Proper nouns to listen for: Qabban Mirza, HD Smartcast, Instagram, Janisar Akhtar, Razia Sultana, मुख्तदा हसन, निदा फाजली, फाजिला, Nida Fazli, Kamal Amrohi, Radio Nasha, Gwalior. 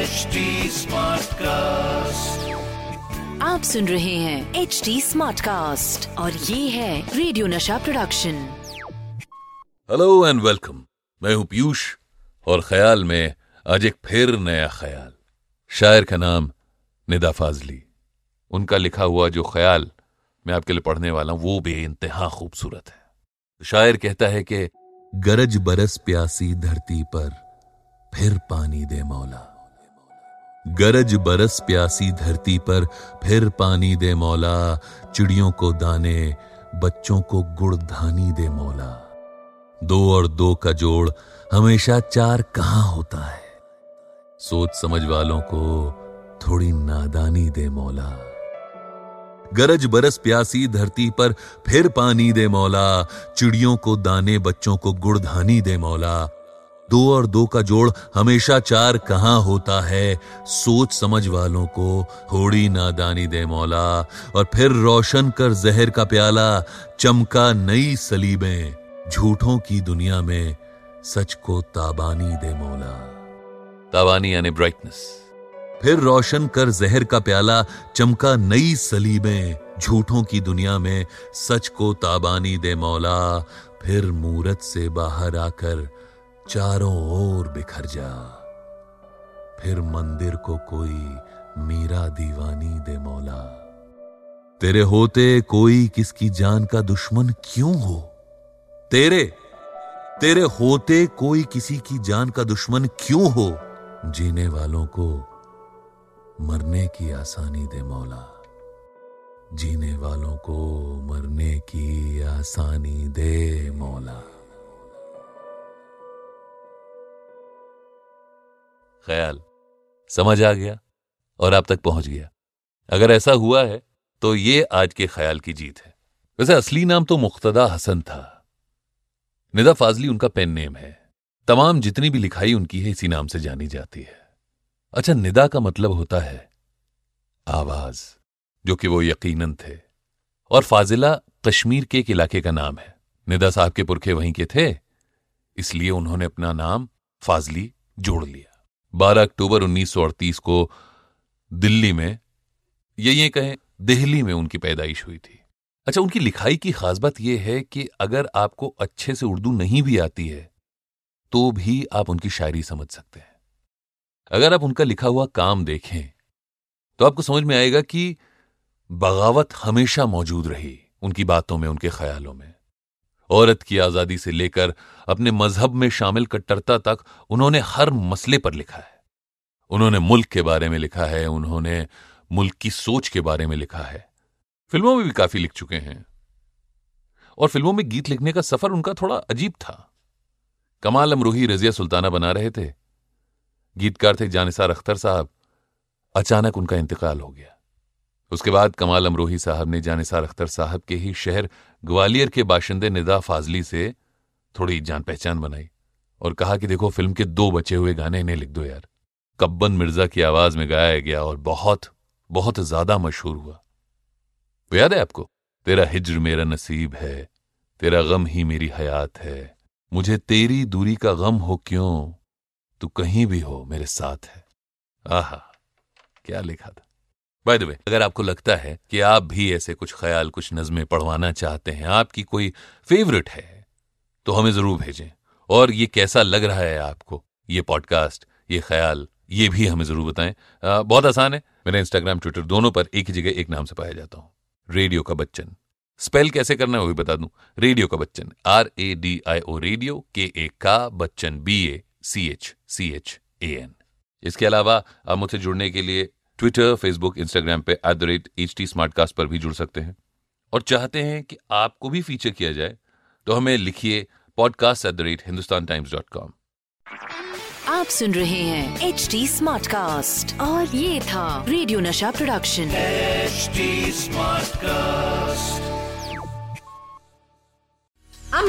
HD Smartcast. आप सुन रहे हैं HD Smartcast और ये है radio Nasha production. Hello and welcome, मैं हूँ पीयूष और ख्याल में आज एक फिर नया ख्याल। शायर का नाम निदा फाजली। उनका लिखा हुआ जो ख्याल मैं आपके लिए पढ़ने वाला हूँ वो बेइंतहा खूबसूरत है। शायर कहता है कि गरज बरस प्यासी धरती पर फिर पानी दे मौला, गरज बरस प्यासी धरती पर फिर पानी दे मौला, चिड़ियों को दाने बच्चों को गुड़ धानी दे मौला। 2 और 2 का जोड़ हमेशा 4 कहां होता है, सोच समझ वालों को थोड़ी नादानी दे मौला। गरज बरस प्यासी धरती पर फिर पानी दे मौला, चिड़ियों को दाने बच्चों को गुड़ धानी दे मौला। 2 और 2 का जोड़ हमेशा 4 कहां होता है, सोच समझ वालों को थोड़ी नादानी दे मौला। और फिर रोशन कर जहर का प्याला, चमका नई सलीबें, झूठों की दुनिया में सच को ताबानी दे मौला। ताबानी यानी ब्राइटनेस। फिर रोशन कर जहर का प्याला, चमका नई सलीबें, झूठों की दुनिया में सच को ताबानी दे मौला। फिर मूरत से बाहर आकर चारों ओर बिखर जा, फिर मंदिर को कोई मीरा दीवानी दे मौला। तेरे होते कोई किसकी जान का दुश्मन क्यों हो, तेरे होते कोई किसी की जान का दुश्मन क्यों हो, जीने वालों को मरने की आसानी दे मौला, जीने वालों को मरने की आसानी दे मौला। ख्याल समझ आ गया और आप तक पहुंच गया? अगर ऐसा हुआ है तो ये आज के ख्याल की जीत है। वैसे असली नाम तो मुख्तदा हसन था। निदा फाजली उनका पेन नेम है। तमाम जितनी भी लिखाई उनकी है इसी नाम से जानी जाती है। अच्छा, निदा का मतलब होता है आवाज, जो कि वो यकीनन थे, और फाजिला कश्मीर के एक इलाके का नाम है। निदा साहब के पुरखे वहीं के थे, इसलिए उन्होंने अपना नाम फाजली जोड़ लिया। 12 अक्टूबर 1938 को दिल्ली में, ये कहें दिल्ली में, उनकी पैदाइश हुई थी। अच्छा, उनकी लिखाई की खास बात यह है कि अगर आपको अच्छे से उर्दू नहीं भी आती है तो भी आप उनकी शायरी समझ सकते हैं। अगर आप उनका लिखा हुआ काम देखें तो आपको समझ में आएगा कि बगावत हमेशा मौजूद रही उनकी बातों में, उनके ख्यालों में। औरत की आजादी से लेकर अपने मजहब में शामिल कट्टरता तक उन्होंने हर मसले पर लिखा है। उन्होंने मुल्क के बारे में लिखा है, उन्होंने मुल्क की सोच के बारे में लिखा है। फिल्मों में भी काफी लिख चुके हैं, और फिल्मों में गीत लिखने का सफर उनका थोड़ा अजीब था। कमाल अमरोही रजिया सुल्ताना बना रहे थे, गीतकार थे जानिसार अख्तर साहब। अचानक उनका इंतकाल हो गया। उसके बाद कमाल अमरोही साहब ने जानिसार अख्तर साहब के ही शहर ग्वालियर के बाशिंदे निदा फाजली से थोड़ी जान पहचान बनाई और कहा कि देखो, फिल्म के 2 बचे हुए गाने इन्हें लिख दो यार। कब्बन मिर्जा की आवाज में गाया गया और बहुत बहुत ज्यादा मशहूर हुआ। तो याद है आपको, तेरा हिज्र मेरा नसीब है, तेरा गम ही मेरी हयात है, मुझे तेरी दूरी का गम हो क्यों, तू कहीं भी हो मेरे साथ है। आहा, क्या लिखा था। बाय द वे, अगर आपको लगता है कि आप भी ऐसे कुछ ख्याल, कुछ नज़में पढ़वाना चाहते हैं, आपकी कोई फेवरेट है, तो हमें जरूर भेजें। और ये कैसा लग रहा है आपको, ये पॉडकास्ट, ये ख्याल, ये भी हमें जरूर बताएं। बहुत आसान है, मेरा इंस्टाग्राम, ट्विटर दोनों पर एक ही जगह एक नाम से पाया जाता हूं, रेडियो का बच्चन। स्पेल कैसे करना है वो भी बता दूं, रेडियो का Bachchan RADIO, radio KA Bachchan BACHCHAN। इसके अलावा आप मुझसे जुड़ने के लिए ट्विटर, फेसबुक, इंस्टाग्राम पे @HT Smartcast पर भी जुड़ सकते हैं। और चाहते हैं कि आपको भी फीचर किया जाए तो हमें लिखिए podcast@hindustantimes.com। आप सुन रहे हैं HD Smartcast और ये था radio Nasha production HD Smartcast. I'm